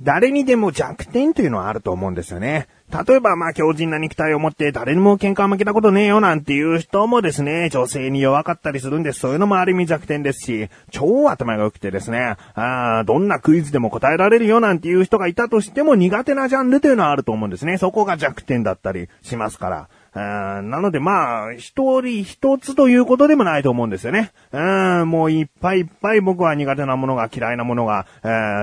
誰にでも弱点というのはあると思うんですよね。例えば強靭な肉体を持って誰にも喧嘩負けたことねえよなんていう人もですね、女性に弱かったりするんです。そういうのもある意味弱点ですし、超頭が良くてですね、どんなクイズでも答えられるよなんていう人がいたとしても苦手なジャンルというのはあると思うんですね。そこが弱点だったりしますから、なので一人一つということでもないと思うんですよね。もういっぱいいっぱい僕は苦手なものが、嫌いなものが、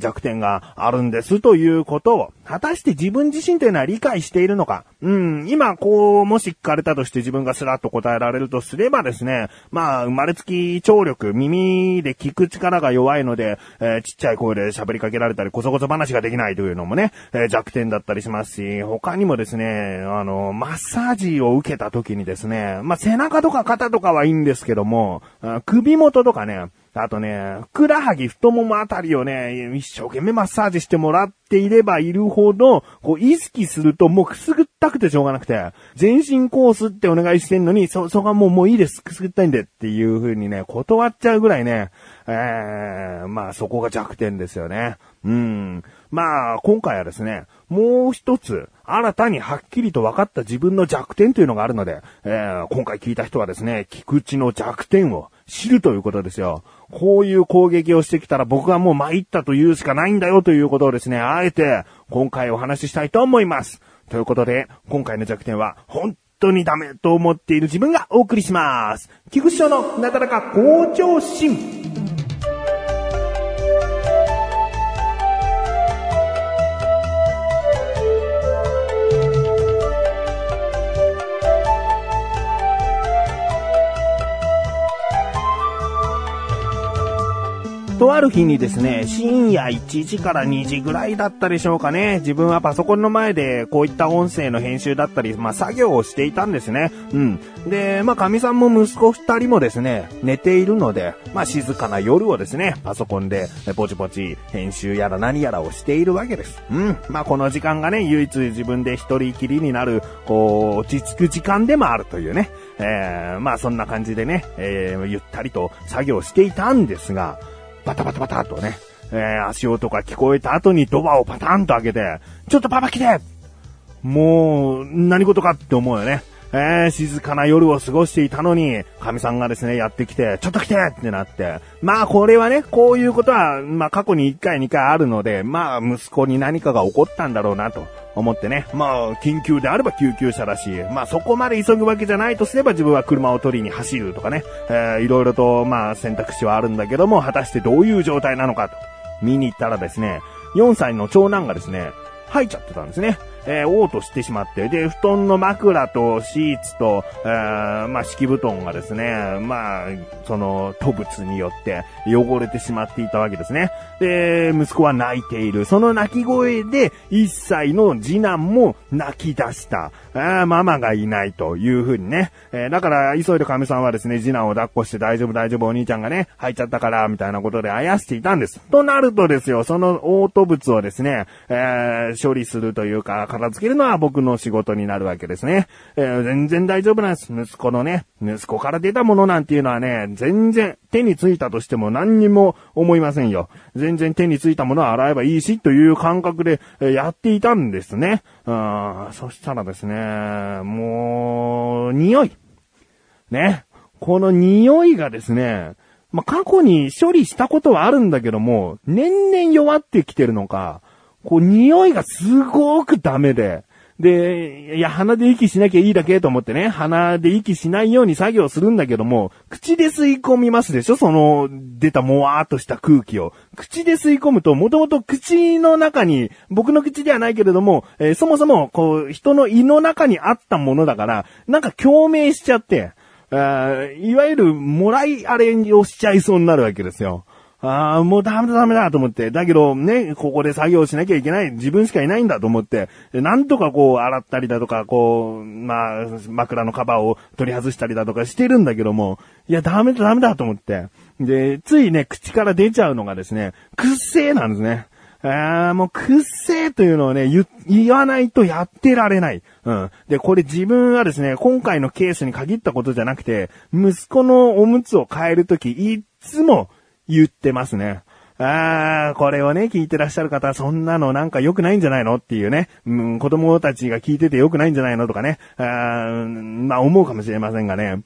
弱点があるんですということを、果たして自分自身というのは理解しているのか。今もし聞かれたとして自分がスラッと答えられるとすればですね、生まれつき聴力、耳で聞く力が弱いので、ちっちゃい声で喋りかけられたり、こそこそ話ができないというのもね、弱点だったりしますし、他にもですね、マッサージを受けた時にですね、背中とか肩とかはいいんですけども、首元とかね、あとね、ふくらはぎ、太ももあたりをね、一生懸命マッサージしてもらっていればいるほど、意識するともうくすぐったくてしょうがなくて、全身コースってお願いしてんのに、そこはもういいです、くすぐったいんでっていう風にね、断っちゃうぐらいね、そこが弱点ですよね。今回はですね、もう一つ、新たにはっきりと分かった自分の弱点というのがあるので、今回聞いた人はですね、菊池の弱点を知るということですよ。こういう攻撃をしてきたら僕はもう参ったというしかないんだよということをですね、あえて今回お話ししたいと思います。ということで、今回の弱点は本当にダメと思っている自分がお送りします。菊池のなだらか向上心。とある日にですね、深夜1時から2時ぐらいだったでしょうかね。自分はパソコンの前でこういった音声の編集だったり、作業をしていたんですね。で、神さんも息子2人もですね、寝ているので、静かな夜をですね、パソコンでぼちぼち編集やら何やらをしているわけです。この時間がね、唯一自分で一人きりになる、落ち着く時間でもあるというね。そんな感じでね、ゆったりと作業していたんですが、バタバタバタっとね、足音が聞こえた後にドアをパタンと開けて、ちょっとパパ来て！もう、何事かって思うよね。静かな夜を過ごしていたのに、神さんがですね、やってきて、ちょっと来てってなって。これはね、こういうことは、過去に1回2回あるので、息子に何かが起こったんだろうなと思ってね。緊急であれば救急車だし、そこまで急ぐわけじゃないとすれば自分は車を取りに走るとかね。いろいろと、選択肢はあるんだけども、果たしてどういう状態なのかと。見に行ったらですね、4歳の長男がですね、吐いちゃってたんですね。嘔吐してしまって、で、布団の枕とシーツと、敷布団がですね、吐物によって汚れてしまっていたわけですね。で、息子は泣いている。その泣き声で、1歳の次男も泣き出した。ママがいないというふうにね。だから、急いで神さんはですね、次男を抱っこして大丈夫、お兄ちゃんがね、吐いちゃったから、みたいなことであやしていたんです。となるとですよ、その嘔吐物をですね、処理するというか、片付けるのは僕の仕事になるわけですね。全然大丈夫なんです。息子から出たものなんていうのはね、全然手についたとしても何にも思いませんよ。全然手についたものは洗えばいいしという感覚でやっていたんですね。そしたらですね、もう匂いね、この匂いがですね、過去に処理したことはあるんだけども、年々弱ってきてるのか、匂いがすごくダメで。で、鼻で息しなきゃいいだけと思ってね、鼻で息しないように作業するんだけども、口で吸い込みますでしょ、その出たもわーっとした空気を。口で吸い込むと、もともと口の中に、僕の口ではないけれども、そもそも、人の胃の中にあったものだから、なんか共鳴しちゃって、いわゆる、もらいあれをしちゃいそうになるわけですよ。もうダメだと思って。だけどね、ここで作業しなきゃいけない。自分しかいないんだと思って。なんとか洗ったりだとか、枕のカバーを取り外したりだとかしてるんだけども、いや、ダメだと思って。で、ついね、口から出ちゃうのがですね、くっせーなんですね。もうくっせーというのをね、言わないとやってられない。で、これ自分はですね、今回のケースに限ったことじゃなくて、息子のおむつを変えるとき、いつも、言ってますね。これをね、聞いてらっしゃる方はそんなのなんか良くないんじゃないのっていうね、子供たちが聞いてて良くないんじゃないのとかね、まあ思うかもしれませんがね、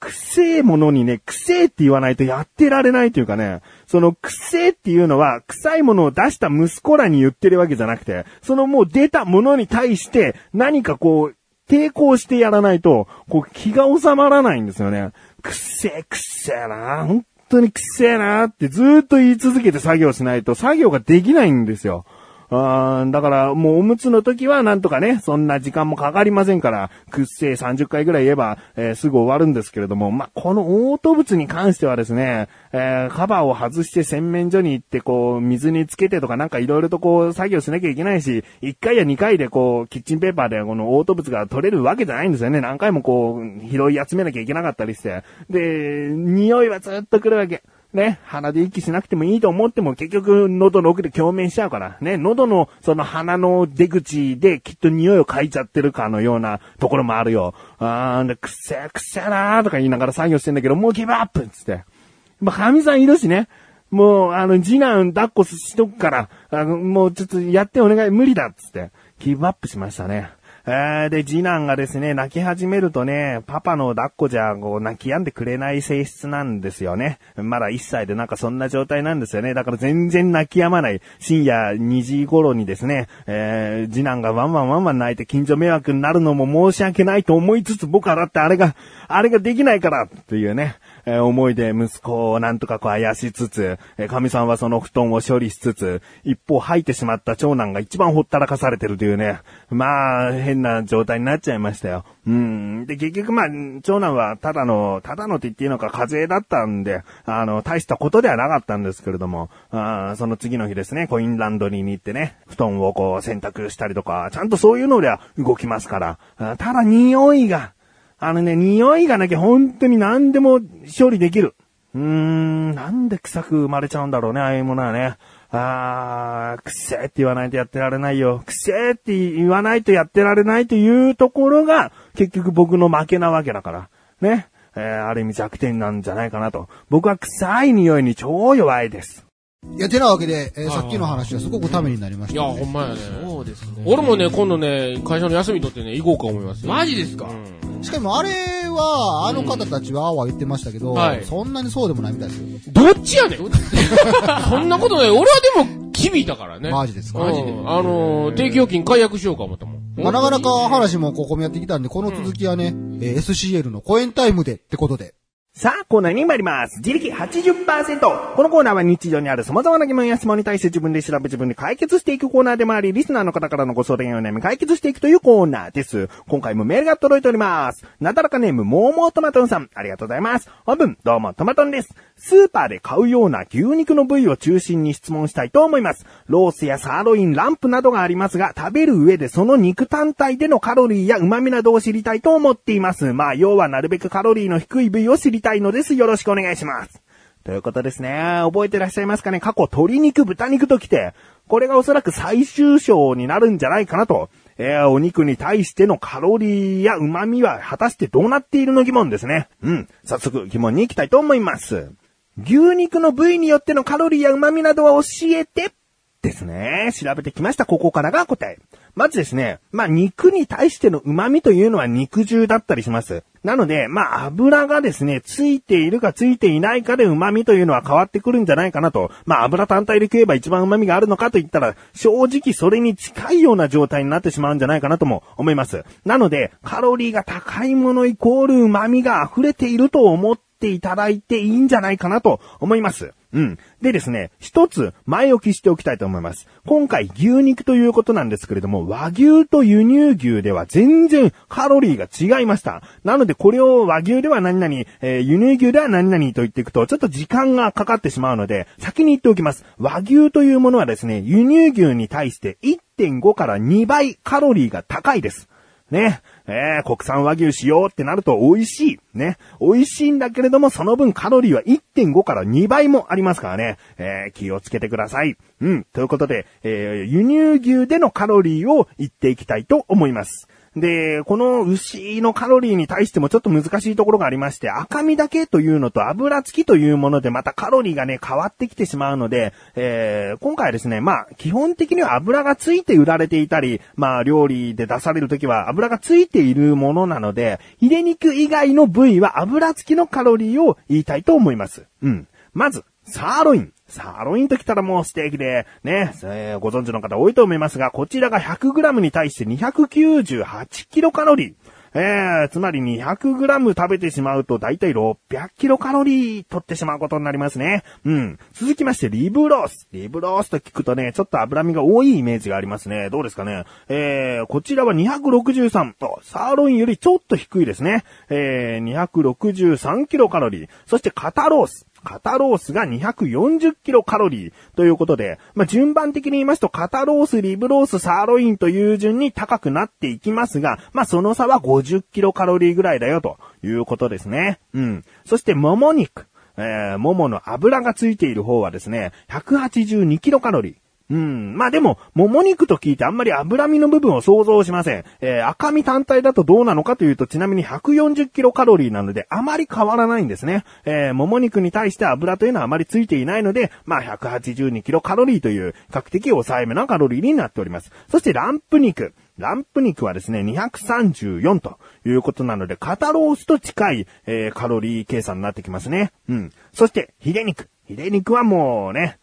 くせえものにね、くせえって言わないとやってられないというかね、そのくせえっていうのは、臭いものを出した息子らに言ってるわけじゃなくて、そのもう出たものに対して何かこう、抵抗してやらないと、こう気が収まらないんですよね。くせえな、本当にくせえなってずーっと言い続けて作業しないと作業ができないんですよ。だからもうおむつの時はなんとかね、そんな時間もかかりませんから、くっせえ30回ぐらい言えば、すぐ終わるんですけれども、まあ、この嘔吐物に関してはですね、カバーを外して洗面所に行ってこう、水につけてとかなんかいろいろとこう、作業しなきゃいけないし、1回や2回でこう、キッチンペーパーでこの嘔吐物が取れるわけじゃないんですよね。何回もこう、拾い集めなきゃいけなかったりして。で、匂いはずっと来るわけ。ね、鼻で息しなくてもいいと思っても結局喉の奥で共鳴しちゃうからね、喉のその鼻の出口できっと匂いを嗅いちゃってるかのようなところもあるよ。で、くせえなーとか言いながら作業してんだけど、もうギブアップっつって。まあ、かみさんいるしね、もう次男抱っこしとくから、もうちょっとやってお願い、無理だっつって。ギブアップしましたね。で、次男がですね、泣き始めるとね、パパの抱っこじゃこう泣き止んでくれない性質なんですよね。まだ1歳でなんかそんな状態なんですよね。だから全然泣き止まない。深夜2時頃にですね、次男がワンワン泣いて近所迷惑になるのも申し訳ないと思いつつ、僕はだってあれができないからっていうね、思いで息子をなんとかこうあやしつつ、神さんはその布団を処理しつつ、一方吐いてしまった長男が一番ほったらかされてるというね、まあ、変な状態になっちゃいましたよ。で、結局まあ、長男はただのって言っていいのか、風邪だったんで、大したことではなかったんですけれども、その次の日ですね、コインランドリーに行ってね、布団をこう洗濯したりとか、ちゃんとそういうのでは動きますから、ただ匂いがなきゃ本当に何でも処理できる。なんで臭く生まれちゃうんだろうね、ああいうものはね。くせえって言わないとやってられないよ。くせえって言わないとやってられないというところが結局僕の負けなわけだからね、ある意味弱点なんじゃないかなと。僕は臭い匂いに超弱いです。いや、てなわけで、さっきの話はすごくためになりました、ね。いや、ほんまやね。そうですね。俺もね、今度ね、会社の休み取ってね、行こうか思いますよ。マジですか、しかもあれは、あの方たちは、あわ言ってましたけど、はい、そんなにそうでもないみたいですよ。どっちやねんそんなことない。俺はでも、君だからね。マジですか、マジで。定期預金解約しようか思ったもん。まあ、なかなか話もここもやってきたんで、この続きはね、SCL の講演タイムでってことで。さあ、コーナーに参ります。自力 80%。このコーナーは日常にある様々な疑問や質問に対して自分で調べ自分で解決していくコーナーでもあり、リスナーの方からのご相談やお悩み解決していくというコーナーです。今回もメールが届いております。なだらかネーム、モーモートマトンさん。ありがとうございます。本文、どうも、トマトンです。スーパーで買うような牛肉の部位を中心に質問したいと思います。ロースやサーロイン、ランプなどがありますが、食べる上でその肉単体でのカロリーや旨味などを知りたいと思っています。まあ、要はなるべくカロリーの低い部位を知りたいのです。よろしくお願いします。ということですね。覚えてらっしゃいますかね。過去鶏肉、豚肉ときて、これがおそらく最終章になるんじゃないかなと。お肉に対してのカロリーや旨味は果たしてどうなっているの疑問ですね。早速疑問に行きたいと思います。牛肉の部位によってのカロリーや旨味などは教えてですね。調べてきました。ここからが答え。まずですね、まあ肉に対しての旨味というのは肉汁だったりします。なので、まあ、油がですね、ついているかついていないかで旨味というのは変わってくるんじゃないかなと。まあ、油単体で食えば一番旨味があるのかと言ったら、正直それに近いような状態になってしまうんじゃないかなとも思います。なので、カロリーが高いものイコール旨味が溢れていると思っていただいていいんじゃないかなと思います。でですね、一つ前置きしておきたいと思います。今回牛肉ということなんですけれども、和牛と輸入牛では全然カロリーが違いました。なのでこれを和牛では何々、輸入牛では何々と言っていくとちょっと時間がかかってしまうので、先に言っておきます。和牛というものはですね、輸入牛に対して 1.5 から2倍カロリーが高いです。ね。国産和牛しようってなると美味しい。ね。美味しいんだけれども、その分カロリーは 1.5 から2倍もありますからね。気をつけてください。ということで、輸入牛でのカロリーを言っていきたいと思います。で、この牛のカロリーに対してもちょっと難しいところがありまして、赤身だけというのと油付きというものでまたカロリーがね変わってきてしまうので、今回はですね、まあ基本的には油がついて売られていたり、まあ料理で出されるときは油がついているものなので、入れ肉以外の部位は油付きのカロリーを言いたいと思います。まずサーロインときたらもうステーキでね、ご存知の方多いと思いますが、こちらが 100g に対して298キロカロリー。つまり 200g 食べてしまうとだいたい600キロカロリー取ってしまうことになりますね。続きましてリブロースと聞くとね、ちょっと脂身が多いイメージがありますね。どうですかね。こちらは263とサーロインよりちょっと低いですね。263キロカロリー。そして肩ロースが240キロカロリーということで、まあ、順番的に言いますと肩ロース、リブロース、サーロインという順に高くなっていきますが、まあ、その差は50キロカロリーぐらいだよということですね。そしてもも肉、ももの脂がついている方はですね、182キロカロリー。まあでも、もも肉と聞いてあんまり脂身の部分を想像しません。赤身単体だとどうなのかというと、ちなみに140キロカロリーなので、あまり変わらないんですね。もも肉に対して脂というのはあまりついていないので、まあ182キロカロリーという、比較的抑えめなカロリーになっております。そしてランプ肉はですね、234ということなので、肩ロースと近い、カロリー計算になってきますね。そして、ヒレ肉はもうね、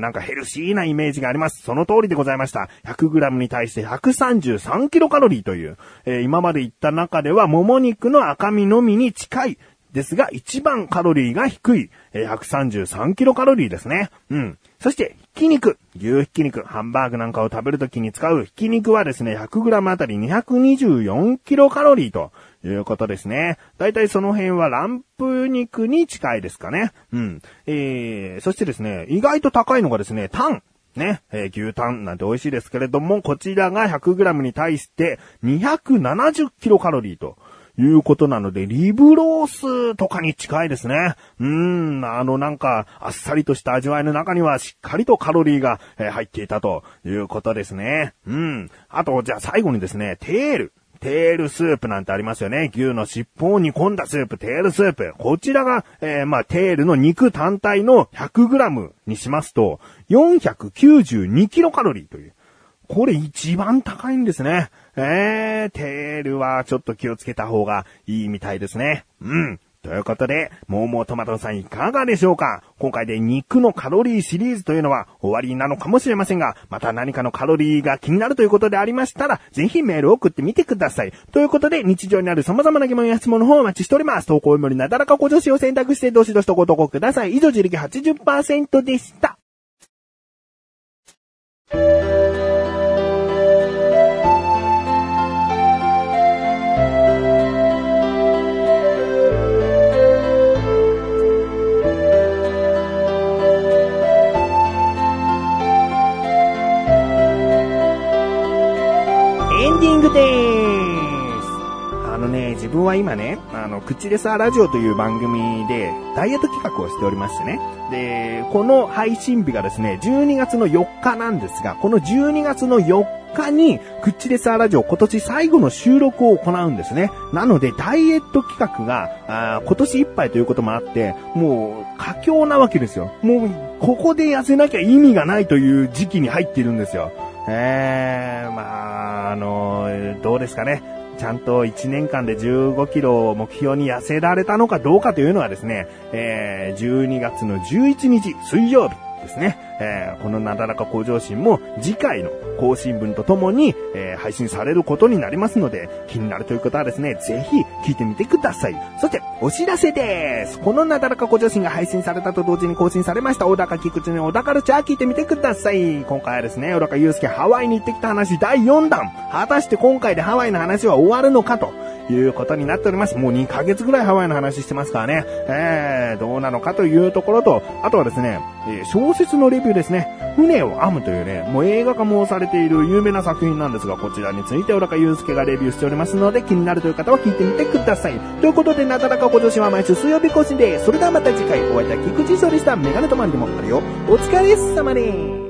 なんかヘルシーなイメージがあります。その通りでございました。100g に対して133キロカロリーという、今まで言った中では、もも肉の赤身のみに近いですが、一番カロリーが低い、133キロカロリーですね。そして、牛ひき肉、ハンバーグなんかを食べるときに使うひき肉はですね、100g あたり224キロカロリーということですね。だいたいその辺はランプ肉に近いですかね。そしてですね、意外と高いのがですね、牛タンなんて美味しいですけれども、こちらが 100g に対して270キロカロリーということなので、リブロースとかに近いですね。なんかあっさりとした味わいの中にはしっかりとカロリーが入っていたということですね。あと、じゃあ最後にですね、テールスープなんてありますよね。牛の尻尾を煮込んだスープ、テールスープ。こちらが、テールの肉単体の 100g にしますと、492キロカロリーという。これ一番高いんですね。テールはちょっと気をつけた方がいいみたいですね。ということで、モーモートマトさんいかがでしょうか。今回で肉のカロリーシリーズというのは終わりなのかもしれませんが、また何かのカロリーが気になるということでありましたら、ぜひメールを送ってみてください。ということで、日常にある様々な疑問や質問の方をお待ちしております。投稿よりなだらかご助手を選択してどしどしとご投稿ください。以上、自力 80% でした。自分は今ね、口レサーラジオという番組でダイエット企画をしておりましてね。で、この配信日がですね、12月の4日なんですが、この12月の4日に口レサーラジオ今年最後の収録を行うんですね。なのでダイエット企画が今年いっぱいということもあって、もう佳境なわけですよ。もうここで痩せなきゃ意味がないという時期に入っているんですよ。どうですかね。ちゃんと1年間で15キロを目標に痩せられたのかどうかというのはですね、12月の11日水曜日ですね、このなだらか向上心も次回の更新分とともに、配信されることになりますので、気になるという方はですね、ぜひ聞いてみてください。そしてお知らせです。このなだらか向上心が配信されたと同時に更新されました小高菊池の小高カルチャー、聞いてみてください。今回はですね、小高祐介ハワイに行ってきた話第4弾、果たして今回でハワイの話は終わるのかということになっております。もう2ヶ月ぐらいハワイの話してますからね、どうなのかというところと、あとはですね、小説のレビューですね。船を編むというね、もう映画化もされている有名な作品なんですが、こちらについて小高祐介がレビューしておりますので、気になるという方は聞いてみてください。ということで、なだらか向上心は毎週水曜日更新です。それではまた次回、お会いいたい菊池翔でした。メガネとマリでもあるよ。お疲れ様です。